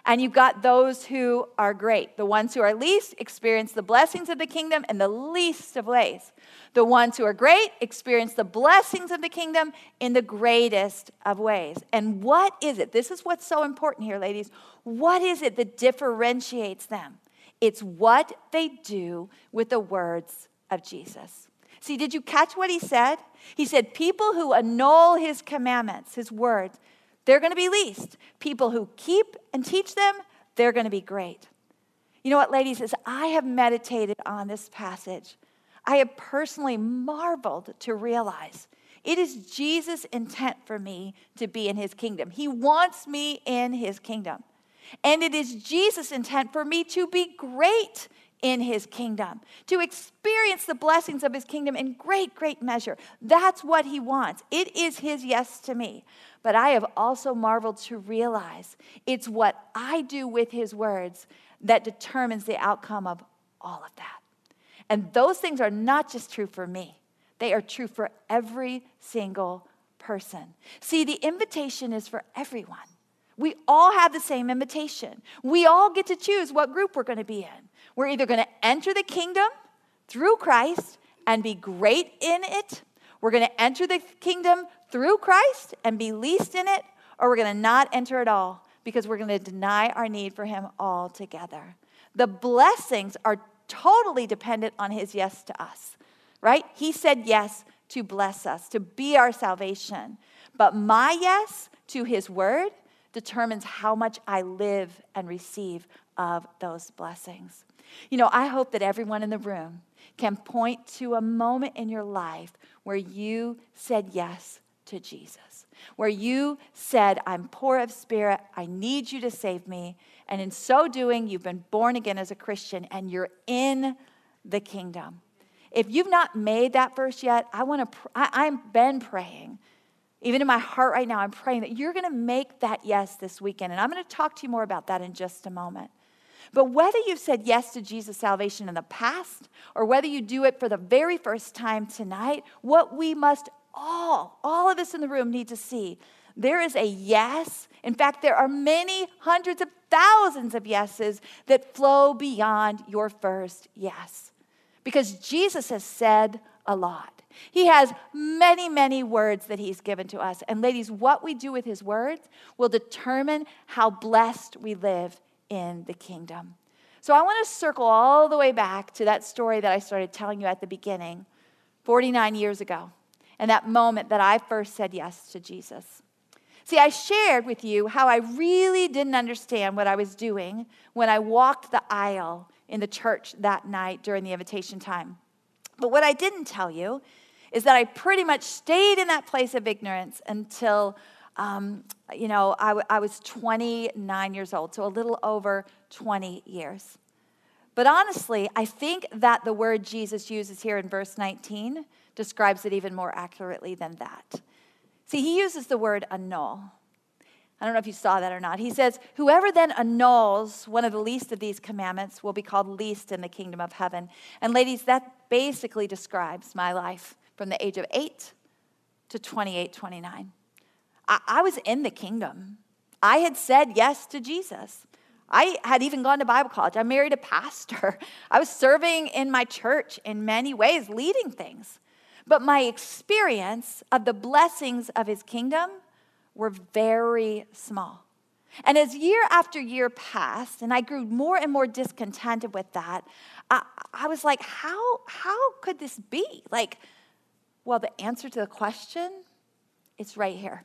and you've got those who are great. The ones who are least experience the blessings of the kingdom in the least of ways. The ones who are great experience the blessings of the kingdom in the greatest of ways. And what is it? This is what's so important here, ladies. What is it that differentiates them? It's what they do with the words of Jesus. See, did you catch what he said? He said, people who annul his commandments, his words, they're going to be least. People who keep and teach them, they're going to be great. You know what, ladies, as I have meditated on this passage, I have personally marveled to realize it is Jesus' intent for me to be in his kingdom. He wants me in his kingdom. And it is Jesus' intent for me to be great in his kingdom, to experience the blessings of his kingdom in great, great measure. That's what he wants. It is his yes to me. But I have also marveled to realize it's what I do with his words that determines the outcome of all of that. And those things are not just true for me. They are true for every single person. See, the invitation is for everyone. We all have the same invitation. We all get to choose what group we're going to be in. We're either going to enter the kingdom through Christ and be great in it. We're going to enter the kingdom through Christ and be least in it. Or we're going to not enter at all because we're going to deny our need for him altogether. The blessings are totally dependent on his yes to us, right? He said yes to bless us, to be our salvation. But my yes to his word determines how much I live and receive of those blessings. You know, I hope that everyone in the room can point to a moment in your life where you said yes to Jesus, where you said, I'm poor of spirit, I need you to save me, and in so doing, you've been born again as a Christian, and you're in the kingdom. If you've not made that verse yet, I've been praying. Even in my heart right now, I'm praying that you're going to make that yes this weekend. And I'm going to talk to you more about that in just a moment. But whether you've said yes to Jesus' salvation in the past or whether you do it for the very first time tonight, what we must all of us in the room need to see, there is a yes. In fact, there are many hundreds of thousands of yeses that flow beyond your first yes. Because Jesus has said a lot. He has many, many words that he's given to us. And ladies, what we do with his words will determine how blessed we live in the kingdom. So I want to circle all the way back to that story that I started telling you at the beginning, 49 years ago, and that moment that I first said yes to Jesus. See, I shared with you how I really didn't understand what I was doing when I walked the aisle in the church that night during the invitation time. But what I didn't tell you is that I pretty much stayed in that place of ignorance until, I was 29 years old, so a little over 20 years. But honestly, I think that the word Jesus uses here in verse 19 describes it even more accurately than that. See, he uses the word annul. I don't know if you saw that or not. He says, whoever then annuls one of the least of these commandments will be called least in the kingdom of heaven. And ladies, that basically describes my life from the age of 8 to 28, 29. I was in the kingdom. I had said yes to Jesus. I had even gone to Bible college. I married a pastor. I was serving in my church in many ways, leading things. But my experience of the blessings of his kingdom were very small. And as year after year passed, and I grew more and more discontented with that, I was like, how could this be? Like, well, the answer to the question, it's right here.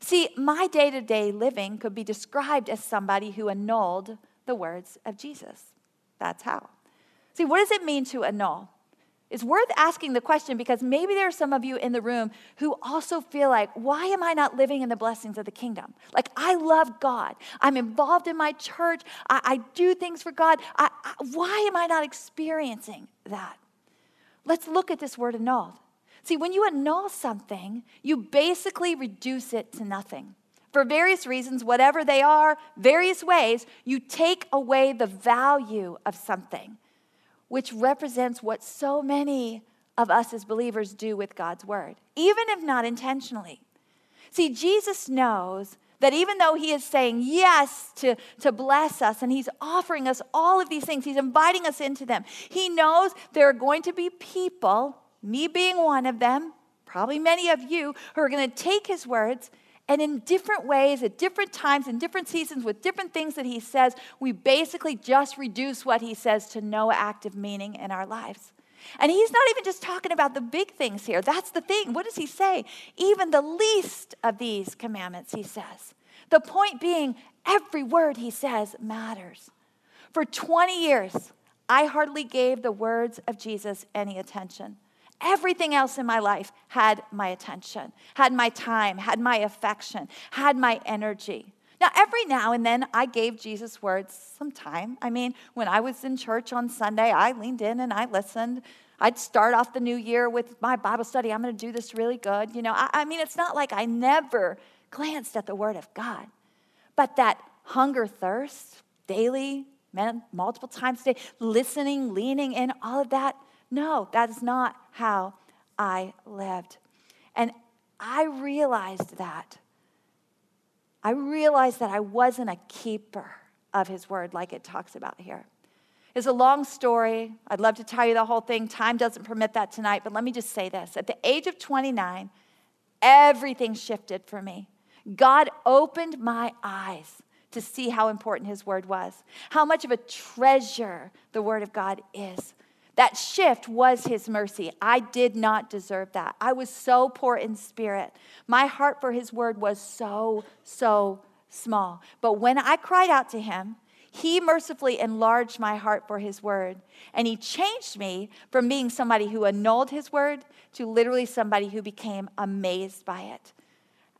See, my day-to-day living could be described as somebody who annulled the words of Jesus. That's how. See, what does it mean to annul? It's worth asking the question because maybe there are some of you in the room who also feel like, why am I not living in the blessings of the kingdom? Like, I love God. I'm involved in my church. I do things for God. Why am I not experiencing that? Let's look at this word annulled. See, when you annul something, you basically reduce it to nothing. For various reasons, whatever they are, various ways, you take away the value of something, which represents what so many of us as believers do with God's word, even if not intentionally. See, Jesus knows that even though he is saying yes to bless us, and he's offering us all of these things, he's inviting us into them, he knows there are going to be people, me being one of them, probably many of you, who are going to take his words, and in different ways, at different times, in different seasons, with different things that he says, we basically just reduce what he says to no active meaning in our lives. And he's not even just talking about the big things here. That's the thing. What does he say? Even the least of these commandments, he says. The point being, every word he says matters. For 20 years, I hardly gave the words of Jesus any attention. Everything else in my life had my attention, had my time, had my affection, had my energy. Now, every now and then, I gave Jesus' words some time. I mean, when I was in church on Sunday, I leaned in and I listened. I'd start off the new year with my Bible study. I'm going to do this really good. You know, I mean, it's not like I never glanced at the Word of God. But that hunger, thirst, daily, multiple times a day, listening, leaning in, all of that, no, that is not how I lived. And I realized that. I wasn't a keeper of his word like it talks about here. It's a long story. I'd love to tell you the whole thing. Time doesn't permit that tonight, but let me just say this. At the age of 29, everything shifted for me. God opened my eyes to see how important his word was, how much of a treasure the word of God is. That shift was his mercy. I did not deserve that. I was so poor in spirit. My heart for his word was so small. But when I cried out to him, he mercifully enlarged my heart for his word. And he changed me from being somebody who annulled his word to literally somebody who became amazed by it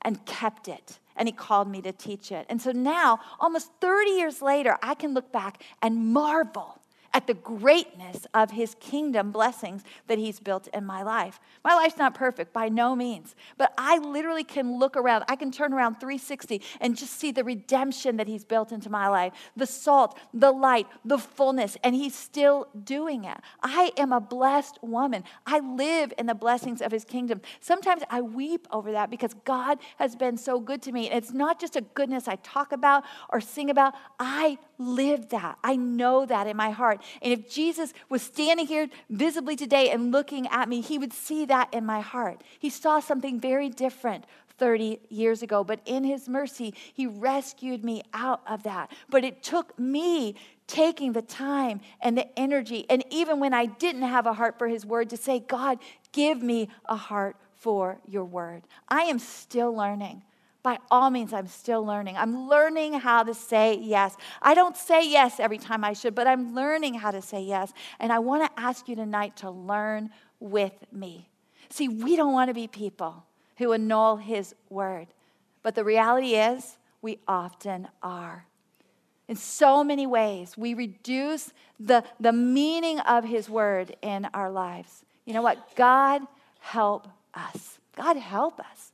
and kept it. And he called me to teach it. And so now, almost 30 years later, I can look back and marvel at the greatness of his kingdom blessings that he's built in my life. My life's not perfect, by no means, but I literally can look around. I can turn around 360 and just see the redemption that he's built into my life, the salt, the light, the fullness, and he's still doing it. I am a blessed woman. I live in the blessings of his kingdom. Sometimes I weep over that because God has been so good to me. And it's not just a goodness I talk about or sing about. I live that. I know that in my heart. And if Jesus was standing here visibly today and looking at me, he would see that in my heart. He saw something very different 30 years ago, but in his mercy, he rescued me out of that. But it took me taking the time and the energy, and even when I didn't have a heart for his word, to say, God, give me a heart for your word. I am still learning. By all means, I'm still learning. I'm learning how to say yes. I don't say yes every time I should, but I'm learning how to say yes. And I want to ask you tonight to learn with me. See, we don't want to be people who annul his word. But the reality is, we often are. In so many ways, we reduce the meaning of his word in our lives. You know what? God help us. God help us.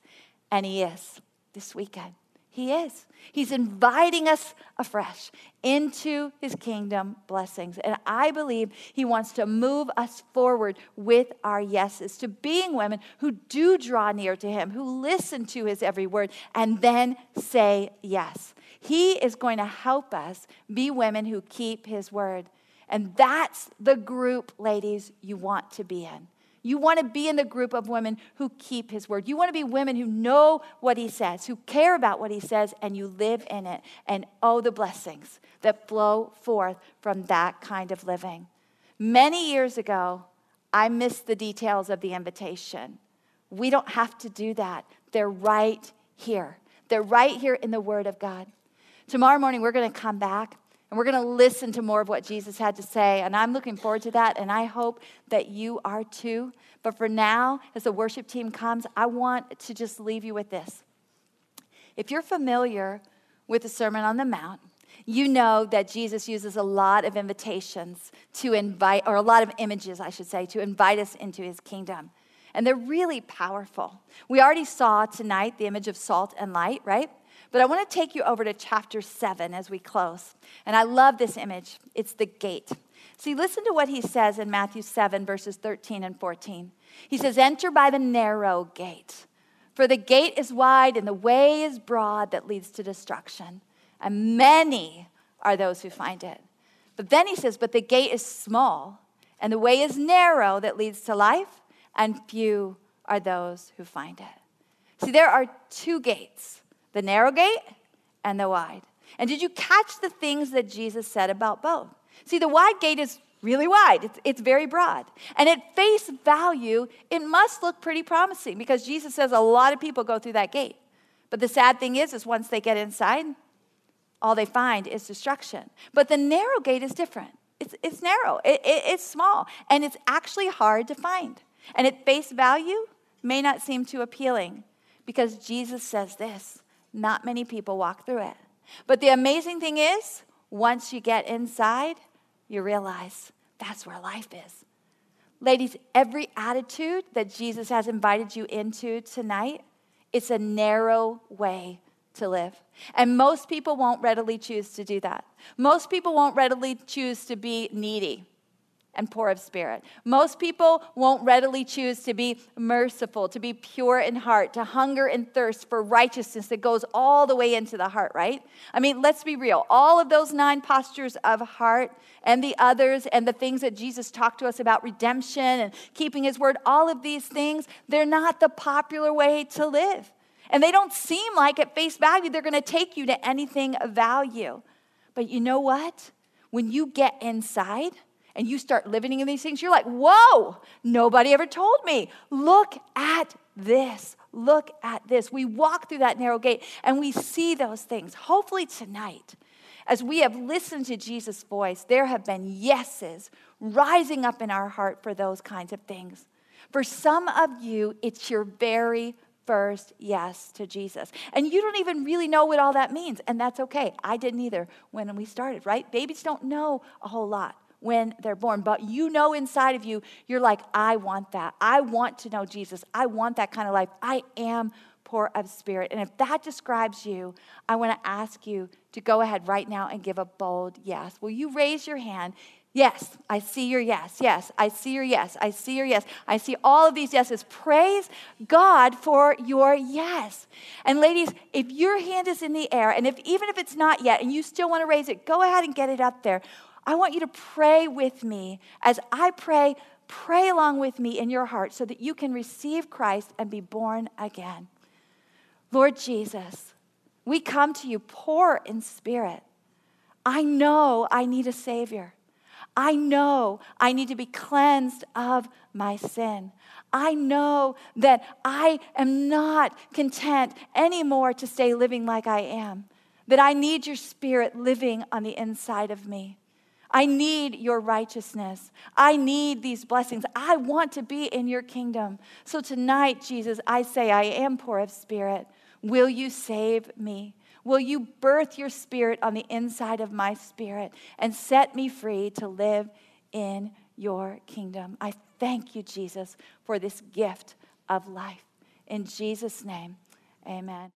And he is. This weekend. He is. He's inviting us afresh into his kingdom blessings. And I believe he wants to move us forward with our yeses to being women who do draw near to him, who listen to his every word, and then say yes. He is going to help us be women who keep his word. And that's the group, ladies, you want to be in. You want to be in the group of women who keep his word. You want to be women who know what he says, who care about what he says, and you live in it. And oh, the blessings that flow forth from that kind of living. Many years ago, I missed the details of the invitation. We don't have to do that. They're right here. They're right here in the Word of God. Tomorrow morning, we're going to come back, and we're going to listen to more of what Jesus had to say, and I'm looking forward to that, and I hope that you are too. But for now, as the worship team comes, I want to just leave you with this. If you're familiar with the Sermon on the Mount, you know that Jesus uses a lot of invitations to invite, or a lot of images, I should say, to invite us into his kingdom. And they're really powerful. We already saw tonight the image of salt and light, right? But I want to take you over to chapter 7 as we close. And I love this image. It's the gate. See, listen to what he says in Matthew 7, verses 13 and 14. He says, "Enter by the narrow gate, for the gate is wide and the way is broad that leads to destruction. And many are those who find it." But then he says, "But the gate is small, and the way is narrow that leads to life, and few are those who find it." See, there are two gates, the narrow gate and the wide. And did you catch the things that Jesus said about both? See, the wide gate is really wide. It's very broad. And at face value, it must look pretty promising because Jesus says a lot of people go through that gate. But the sad thing is once they get inside, all they find is destruction. But the narrow gate is different. It's narrow, it's small, and it's actually hard to find. And at face value, may not seem too appealing because Jesus says this, not many people walk through it. But the amazing thing is, once you get inside, you realize that's where life is. Ladies, every attitude that Jesus has invited you into tonight, it's a narrow way to live. And most people won't readily choose to do that. Most people won't readily choose to be needy and poor of spirit. Most people won't readily choose to be merciful, to be pure in heart, to hunger and thirst for righteousness that goes all the way into the heart, right? I mean, let's be real. All of those 9 postures of heart and the others and the things that Jesus talked to us about redemption and keeping his word, all of these things, they're not the popular way to live. And they don't seem like at face value they're going to take you to anything of value. But you know what? When you get inside and you start living in these things, you're like, whoa, nobody ever told me. Look at this. Look at this. We walk through that narrow gate and we see those things. Hopefully tonight, as we have listened to Jesus' voice, there have been yeses rising up in our heart for those kinds of things. For some of you, it's your very first yes to Jesus. And you don't even really know what all that means, and that's okay. I didn't either when we started, right? Babies don't know a whole lot when they're born, but you know inside of you, you're like, I want that. I want to know Jesus. I want that kind of life. I am poor of spirit. And if that describes you, I want to ask you to go ahead right now and give a bold yes. Will you raise your hand? Yes, I see your yes. Yes, I see your yes. I see your yes. I see all of these yeses. Praise God for your yes. And ladies, if your hand is in the air, and if even if it's not yet, and you still want to raise it, go ahead and get it up there. I want you to pray with me as I pray. Pray along with me in your heart so that you can receive Christ and be born again. Lord Jesus, we come to you poor in spirit. I know I need a Savior. I know I need to be cleansed of my sin. I know that I am not content anymore to stay living like I am, that I need your Spirit living on the inside of me. I need your righteousness. I need these blessings. I want to be in your kingdom. So tonight, Jesus, I say I am poor of spirit. Will you save me? Will you birth your Spirit on the inside of my spirit and set me free to live in your kingdom? I thank you, Jesus, for this gift of life. In Jesus' name, amen.